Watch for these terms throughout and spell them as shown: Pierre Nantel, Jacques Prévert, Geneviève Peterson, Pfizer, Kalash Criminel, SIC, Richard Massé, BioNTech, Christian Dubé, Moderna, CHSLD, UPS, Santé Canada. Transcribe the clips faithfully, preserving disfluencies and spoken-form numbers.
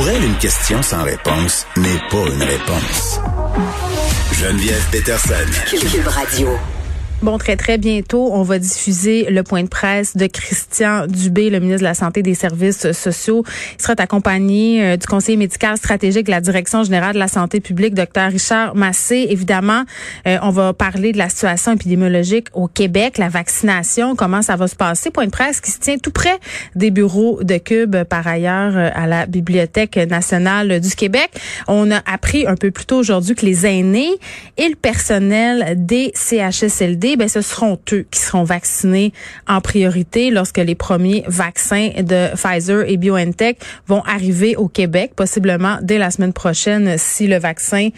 Pour elle, une question sans réponse n'est pas une réponse. Geneviève Peterson. Cube Radio. Bon, très, très bientôt, on va diffuser le point de presse de Christian Dubé, le ministre de la Santé et des Services sociaux. Il sera accompagné euh, du conseiller médical stratégique de la Direction générale de la santé publique, Dr Richard Massé. Évidemment, euh, on va parler de la situation épidémiologique au Québec, la vaccination, comment ça va se passer. Point de presse qui se tient tout près des bureaux de Cube, par ailleurs, euh, à la Bibliothèque nationale du Québec. On a appris un peu plus tôt aujourd'hui que les aînés et le personnel des C H S L D, ben, ce seront eux qui seront vaccinés en priorité lorsque les premiers vaccins de Pfizer et BioNTech vont arriver au Québec, possiblement dès la semaine prochaine, si le vaccin,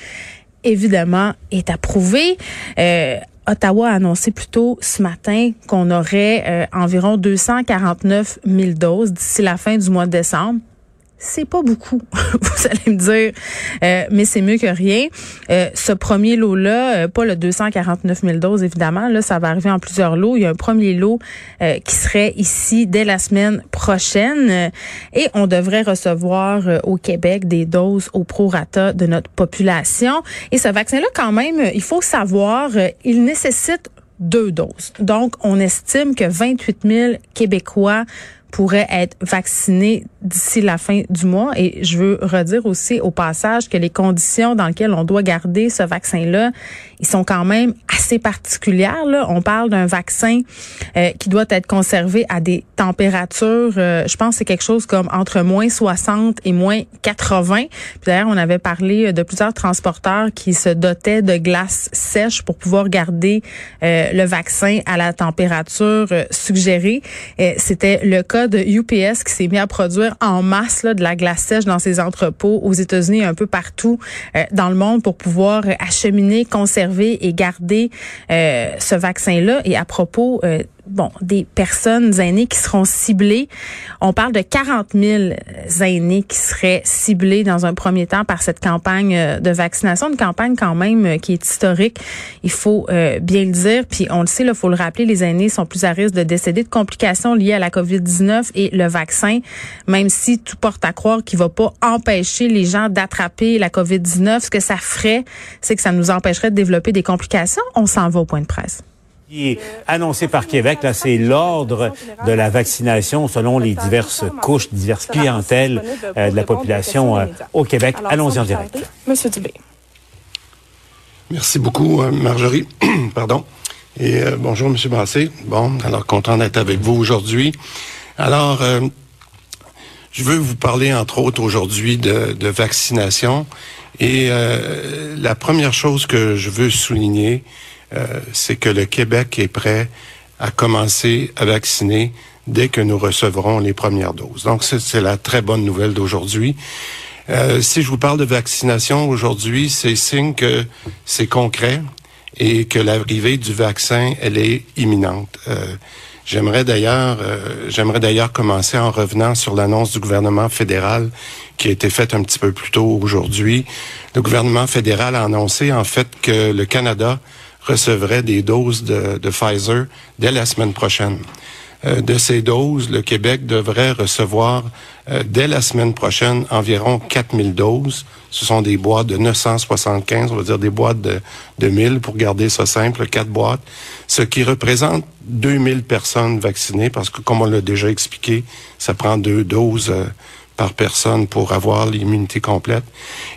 évidemment, est approuvé. Euh, Ottawa a annoncé plus tôt ce matin qu'on aurait euh, environ deux cent quarante-neuf mille doses d'ici la fin du mois de décembre. C'est pas beaucoup, vous allez me dire, euh, mais c'est mieux que rien. Euh, ce premier lot-là, euh, pas le deux cent quarante-neuf mille doses, évidemment, là, ça va arriver en plusieurs lots. Il y a un premier lot euh, qui serait ici dès la semaine prochaine euh, et on devrait recevoir euh, au Québec des doses au prorata de notre population. Et ce vaccin-là, quand même, il faut savoir, euh, il nécessite deux doses. Donc, on estime que vingt-huit mille Québécois pourraient être vaccinés d'ici la fin du mois. Et je veux redire aussi au passage que les conditions dans lesquelles on doit garder ce vaccin-là, ils sont quand même assez particulières, là. On parle d'un vaccin euh, qui doit être conservé à des températures, euh, je pense que c'est quelque chose comme entre moins soixante et moins quatre-vingts. Puis d'ailleurs, on avait parlé de plusieurs transporteurs qui se dotaient de glace sèche pour pouvoir garder euh, le vaccin à la température euh, suggérée. Et c'était le cas de U P S qui s'est mis à produire en masse là, de la glace sèche dans ses entrepôts aux États-Unis et un peu partout euh, dans le monde pour pouvoir acheminer, conserver et garder euh, ce vaccin-là. Et à propos euh, bon, des personnes aînées qui seront ciblées, on parle de quarante mille aînés qui seraient ciblés dans un premier temps par cette campagne de vaccination, une campagne quand même qui est historique, il faut euh, bien le dire, puis on le sait, il faut le rappeler, les aînés sont plus à risque de décéder de complications liées à la covid dix-neuf et le vaccin, même si tout porte à croire qu'il ne va pas empêcher les gens d'attraper la covid dix-neuf, ce que ça ferait, c'est que ça nous empêcherait de développer des complications. On s'en va au point de presse qui est annoncé par Québec, là, c'est l'ordre de la vaccination selon les diverses couches, diverses clientèles euh, de la population euh, au Québec. Allons-y en direct. Monsieur Dubé. Merci beaucoup, euh, Marjorie. Pardon. Et euh, bonjour, Monsieur Massé. Bon, alors, content d'être avec vous aujourd'hui. Alors, euh, je veux vous parler, entre autres, aujourd'hui de, de vaccination. Et euh, la première chose que je veux souligner, Euh, c'est que le Québec est prêt à commencer à vacciner dès que nous recevrons les premières doses. Donc, c'est, c'est la très bonne nouvelle d'aujourd'hui. Euh, si je vous parle de vaccination aujourd'hui, c'est signe que c'est concret et que l'arrivée du vaccin, elle est imminente. Euh, j'aimerais d'ailleurs, euh, j'aimerais d'ailleurs commencer en revenant sur l'annonce du gouvernement fédéral qui a été faite un petit peu plus tôt aujourd'hui. Le gouvernement fédéral a annoncé, en fait, que le Canada recevrait des doses de, de Pfizer dès la semaine prochaine. Euh, de ces doses, le Québec devrait recevoir euh, dès la semaine prochaine environ quatre mille doses. Ce sont des boîtes de neuf cent soixante-quinze, on va dire des boîtes de, de mille, pour garder ça simple, quatre boîtes, ce qui représente deux mille personnes vaccinées, parce que, comme on l'a déjà expliqué, ça prend deux doses euh, par personne pour avoir l'immunité complète.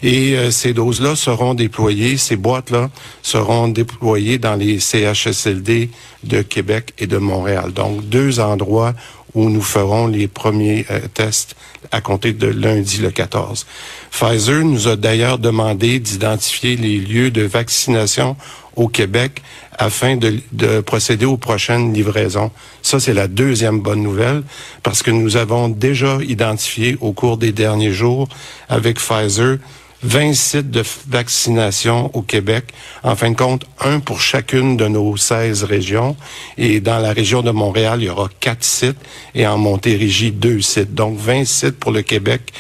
Et euh, ces doses-là seront déployées, ces boîtes-là seront déployées dans les C H S L D de Québec et de Montréal. Donc, deux endroits où nous ferons les premiers euh, tests à compter de lundi le quatorze. Pfizer nous a d'ailleurs demandé d'identifier les lieux de vaccination au Québec afin de, de procéder aux prochaines livraisons. Ça, c'est la deuxième bonne nouvelle, parce que nous avons déjà identifié au cours des derniers jours avec Pfizer vingt sites de vaccination au Québec. En fin de compte, un pour chacune de nos seize régions. Et dans la région de Montréal, il y aura quatre sites et en Montérégie, deux sites. Donc, vingt sites pour le Québec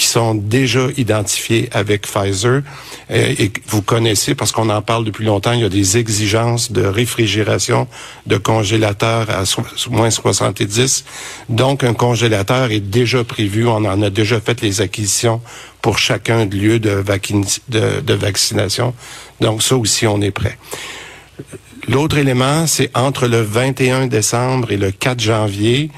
qui sont déjà identifiés avec Pfizer et, et vous connaissez parce qu'on en parle depuis longtemps, il y a des exigences de réfrigération de congélateurs à so- moins soixante-dix. Donc, un congélateur est déjà prévu. On en a déjà fait les acquisitions pour chacun de lieux de, vac- de, de vaccination. Donc, ça aussi, on est prêt. L'autre élément, c'est entre le vingt et un décembre et le quatre janvier,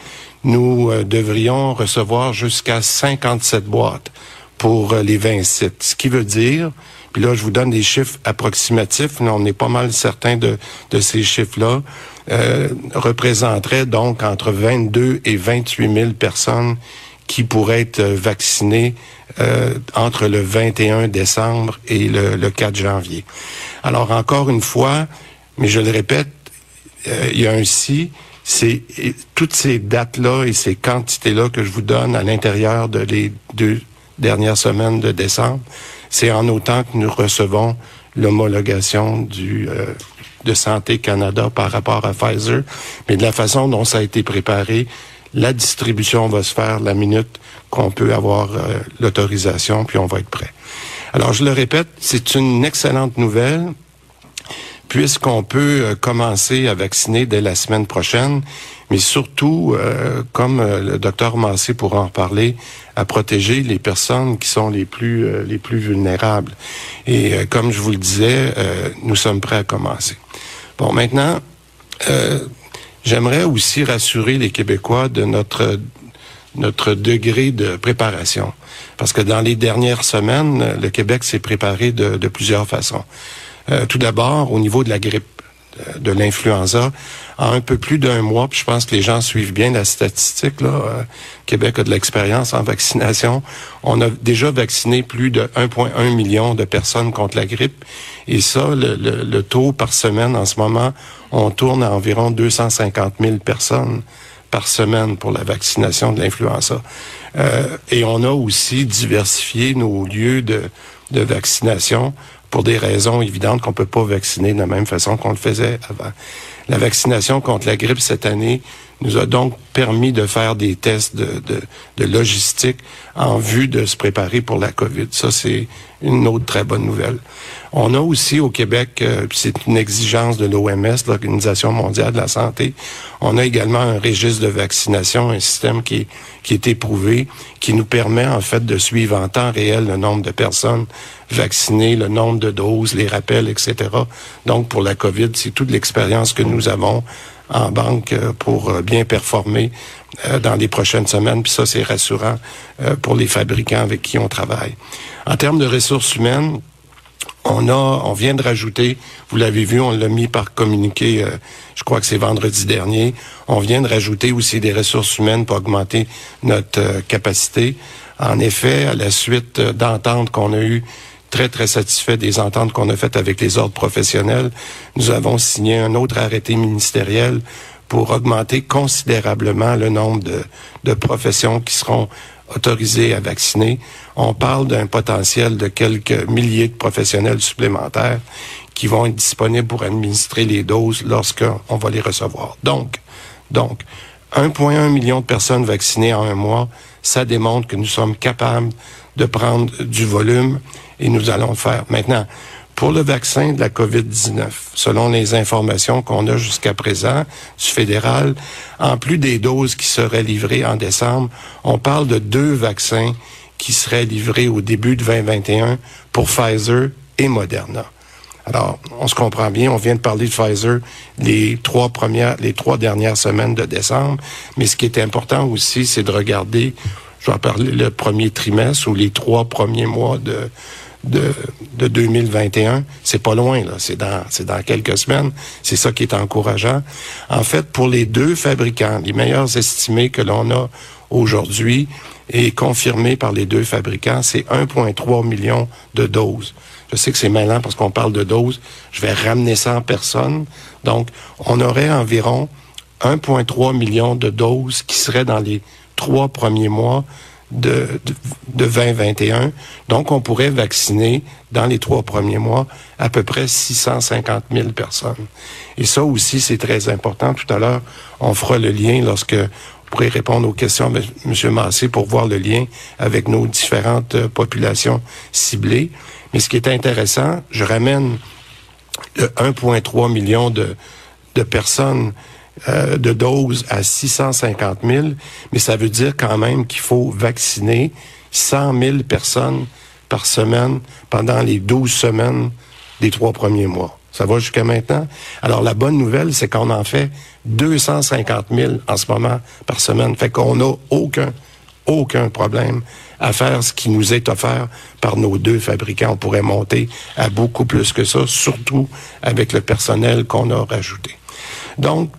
nous euh, devrions recevoir jusqu'à cinquante-sept boîtes pour euh, les vingt sites. Ce qui veut dire, puis là, je vous donne des chiffres approximatifs, mais on est pas mal certain de, de ces chiffres-là, euh, représenteraient donc entre vingt-deux et vingt-huit mille personnes qui pourraient être vaccinées euh, entre le vingt et un décembre et le, le quatre janvier. Alors, encore une fois, mais je le répète, euh, il y a un si... C'est toutes ces dates-là et ces quantités-là que je vous donne à l'intérieur de les deux dernières semaines de décembre, c'est en autant que nous recevons l'homologation du euh, de Santé Canada par rapport à Pfizer. Mais de la façon dont ça a été préparé, la distribution va se faire la minute qu'on peut avoir euh, l'autorisation, puis on va être prêt. Alors, je le répète, c'est une excellente nouvelle. Puisqu'on peut euh, commencer à vacciner dès la semaine prochaine, mais surtout, euh, comme euh, le docteur Massé pourra en parler, à protéger les personnes qui sont les plus euh, les plus vulnérables. Et euh, comme je vous le disais, euh, nous sommes prêts à commencer. Bon, maintenant, euh, j'aimerais aussi rassurer les Québécois de notre notre degré de préparation, parce que dans les dernières semaines, le Québec s'est préparé de, de plusieurs façons. Euh, tout d'abord, au niveau de la grippe, de, de l'influenza, en un peu plus d'un mois, puis je pense que les gens suivent bien la statistique, là, euh, Québec a de l'expérience en vaccination, on a déjà vacciné plus de un virgule un million de personnes contre la grippe, et ça, le, le, le taux par semaine, en ce moment, on tourne à environ deux cent cinquante mille personnes par semaine pour la vaccination de l'influenza. Euh, et on a aussi diversifié nos lieux de, de vaccination, pour des raisons évidentes qu'on peut pas vacciner de la même façon qu'on le faisait avant. La vaccination contre la grippe cette année nous a donc permis de faire des tests de, de, de logistique en vue de se préparer pour la COVID. Ça, c'est une autre très bonne nouvelle. On a aussi au Québec, euh, c'est une exigence de l'O M S, l'Organisation mondiale de la santé, on a également un registre de vaccination, un système qui, qui est éprouvé, qui nous permet en fait de suivre en temps réel le nombre de personnes vaccinées, le nombre de doses, les rappels, et cetera. Donc pour la COVID, c'est toute l'expérience que nous avons en banque pour bien performer dans les prochaines semaines. Puis ça, c'est rassurant pour les fabricants avec qui on travaille. En termes de ressources humaines, on a, on vient de rajouter, vous l'avez vu, on l'a mis par communiqué, euh, je crois que c'est vendredi dernier, on vient de rajouter aussi des ressources humaines pour augmenter notre euh, capacité. En effet, à la suite euh, d'ententes qu'on a eues, très, très satisfait des ententes qu'on a faites avec les ordres professionnels, nous avons signé un autre arrêté ministériel pour augmenter considérablement le nombre de, de professions qui seront autorisés à vacciner. On parle d'un potentiel de quelques milliers de professionnels supplémentaires qui vont être disponibles pour administrer les doses lorsqu'on va les recevoir. Donc, donc, un virgule un million de personnes vaccinées en un mois, ça démontre que nous sommes capables de prendre du volume et nous allons le faire. Maintenant, pour le vaccin de la COVID dix-neuf, selon les informations qu'on a jusqu'à présent du fédéral, en plus des doses qui seraient livrées en décembre, on parle de deux vaccins qui seraient livrés au début de vingt vingt et un pour Pfizer et Moderna. Alors, on se comprend bien, on vient de parler de Pfizer les trois premières, les trois dernières semaines de décembre, mais ce qui est important aussi, c'est de regarder, je vais en parler le premier trimestre ou les trois premiers mois de de de deux mille vingt et un, c'est pas loin là, c'est dans c'est dans quelques semaines, c'est ça qui est encourageant. En fait, pour les deux fabricants, les meilleurs estimés que l'on a aujourd'hui et confirmés par les deux fabricants, c'est un virgule trois million de doses. Je sais que c'est malin parce qu'on parle de doses, je vais ramener ça en personne. Donc on aurait environ un virgule trois million de doses qui seraient dans les trois premiers mois de, de, de vingt vingt et un. Donc, on pourrait vacciner dans les trois premiers mois à peu près six cent cinquante mille personnes. Et ça aussi, c'est très important. Tout à l'heure, on fera le lien lorsque pourrez répondre aux questions de M. Massé pour voir le lien avec nos différentes euh, populations ciblées. Mais ce qui est intéressant, je ramène le un virgule trois million de, de personnes, euh, de doses à six cent cinquante mille, mais ça veut dire quand même qu'il faut vacciner cent mille personnes par semaine pendant les douze semaines des trois premiers mois. Ça va jusqu'à maintenant. Alors, la bonne nouvelle, c'est qu'on en fait deux cent cinquante mille en ce moment par semaine. Fait qu'on n'a aucun, aucun problème à faire ce qui nous est offert par nos deux fabricants. On pourrait monter à beaucoup plus que ça, surtout avec le personnel qu'on a rajouté. Donc,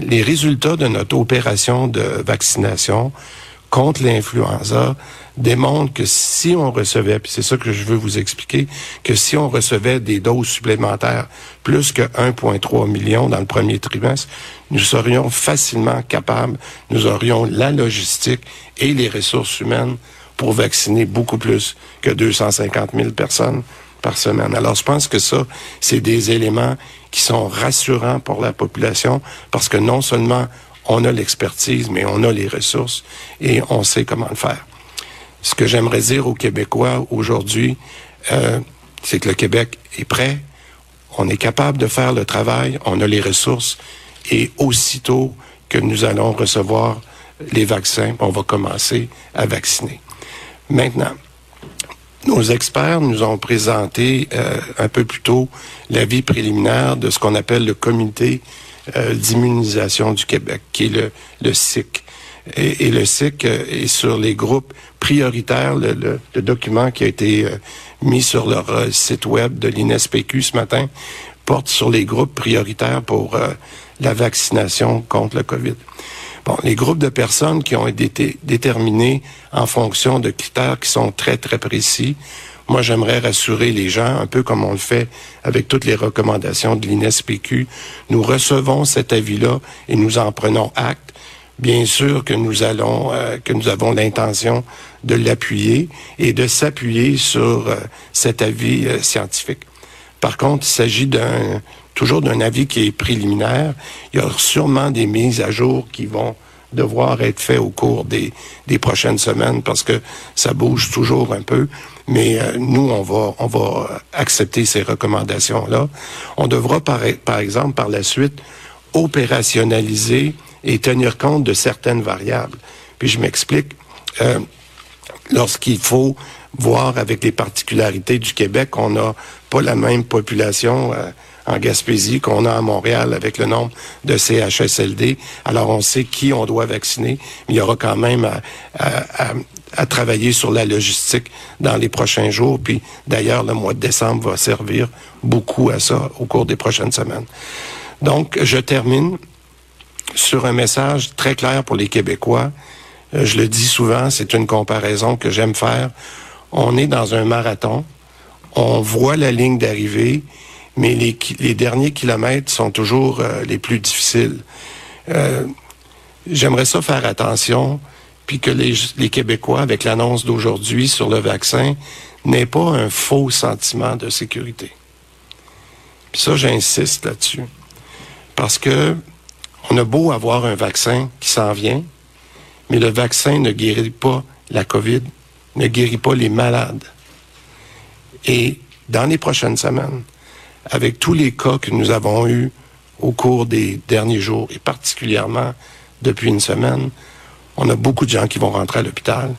les résultats de notre opération de vaccination contre l'influenza démontre que si on recevait, puis c'est ça que je veux vous expliquer, que si on recevait des doses supplémentaires plus que un virgule trois million dans le premier trimestre, nous serions facilement capables, nous aurions la logistique et les ressources humaines pour vacciner beaucoup plus que deux cent cinquante mille personnes par semaine. Alors, je pense que ça, c'est des éléments qui sont rassurants pour la population parce que non seulement on a l'expertise, mais on a les ressources et on sait comment le faire. Ce que j'aimerais dire aux Québécois aujourd'hui, euh, c'est que le Québec est prêt, on est capable de faire le travail, on a les ressources, et aussitôt que nous allons recevoir les vaccins, on va commencer à vacciner. Maintenant, nos experts nous ont présenté euh, un peu plus tôt l'avis préliminaire de ce qu'on appelle le comité euh, d'immunisation du Québec, qui est le, le S I C. Et, et le S I C euh, est sur les groupes prioritaires, le, le, le document qui a été euh, mis sur leur euh, site web de l'I N S P Q ce matin, porte sur les groupes prioritaires pour euh, la vaccination contre le COVID. Bon, les groupes de personnes qui ont été déterminés en fonction de critères qui sont très, très précis. Moi, j'aimerais rassurer les gens, un peu comme on le fait avec toutes les recommandations de l'I N S P Q. Nous recevons cet avis-là et nous en prenons acte. Bien sûr que nous allons, euh, que nous avons l'intention de l'appuyer et de s'appuyer sur euh, cet avis euh, scientifique. Par contre, il s'agit d'un, toujours d'un avis qui est préliminaire. Il y a sûrement des mises à jour qui vont devoir être faites au cours des, des prochaines semaines parce que ça bouge toujours un peu. Mais euh, nous, on va, on va accepter ces recommandations-là. On devra, par, par exemple, par la suite, opérationnaliser et tenir compte de certaines variables. Puis je m'explique, euh, lorsqu'il faut voir avec les particularités du Québec, on n'a pas la même population euh, en Gaspésie qu'on a à Montréal avec le nombre de C H S L D. Alors on sait qui on doit vacciner, mais il y aura quand même à, à, à, à travailler sur la logistique dans les prochains jours. Puis d'ailleurs, le mois de décembre va servir beaucoup à ça au cours des prochaines semaines. Donc, je termine sur un message très clair pour les Québécois. Euh, je le dis souvent, c'est une comparaison que j'aime faire. On est dans un marathon, on voit la ligne d'arrivée, mais les, les derniers kilomètres sont toujours euh, les plus difficiles. Euh, j'aimerais ça faire attention, puis que les, les Québécois, avec l'annonce d'aujourd'hui sur le vaccin, n'aient pas un faux sentiment de sécurité. Puis ça, j'insiste là-dessus. Parce que on a beau avoir un vaccin qui s'en vient, mais le vaccin ne guérit pas la COVID, ne guérit pas les malades. Et dans les prochaines semaines, avec tous les cas que nous avons eus au cours des derniers jours, et particulièrement depuis une semaine, on a beaucoup de gens qui vont rentrer à l'hôpital,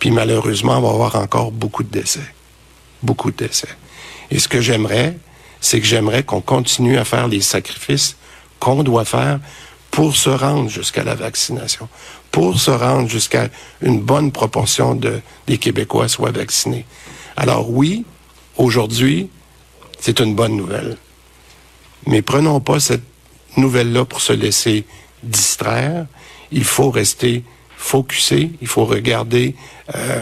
puis malheureusement, on va avoir encore beaucoup de décès. Beaucoup de décès. Et ce que j'aimerais, c'est que j'aimerais qu'on continue à faire les sacrifices qu'on doit faire pour se rendre jusqu'à la vaccination, pour se rendre jusqu'à une bonne proportion de, des Québécois soient vaccinés. Alors oui, aujourd'hui, c'est une bonne nouvelle. Mais prenons pas cette nouvelle-là pour se laisser distraire. Il faut rester focusé, il faut regarder. Euh,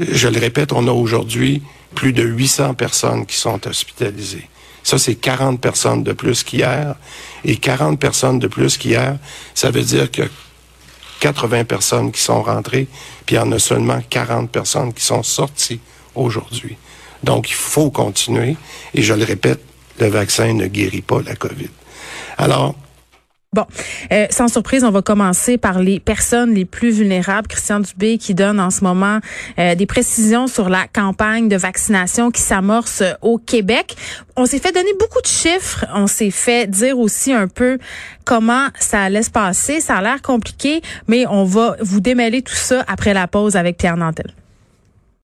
je le répète, on a aujourd'hui plus de huit cents personnes qui sont hospitalisées. Ça, c'est quarante personnes de plus qu'hier. Et quarante personnes de plus qu'hier, ça veut dire que quatre-vingts personnes qui sont rentrées, puis il y en a seulement quarante personnes qui sont sorties aujourd'hui. Donc, il faut continuer. Et je le répète, le vaccin ne guérit pas la COVID. Alors, Bon, euh, sans surprise, on va commencer par les personnes les plus vulnérables. Christian Dubé qui donne en ce moment euh, des précisions sur la campagne de vaccination qui s'amorce au Québec. On s'est fait donner beaucoup de chiffres. On s'est fait dire aussi un peu comment ça allait se passer. Ça a l'air compliqué, mais on va vous démêler tout ça après la pause avec Pierre Nantel.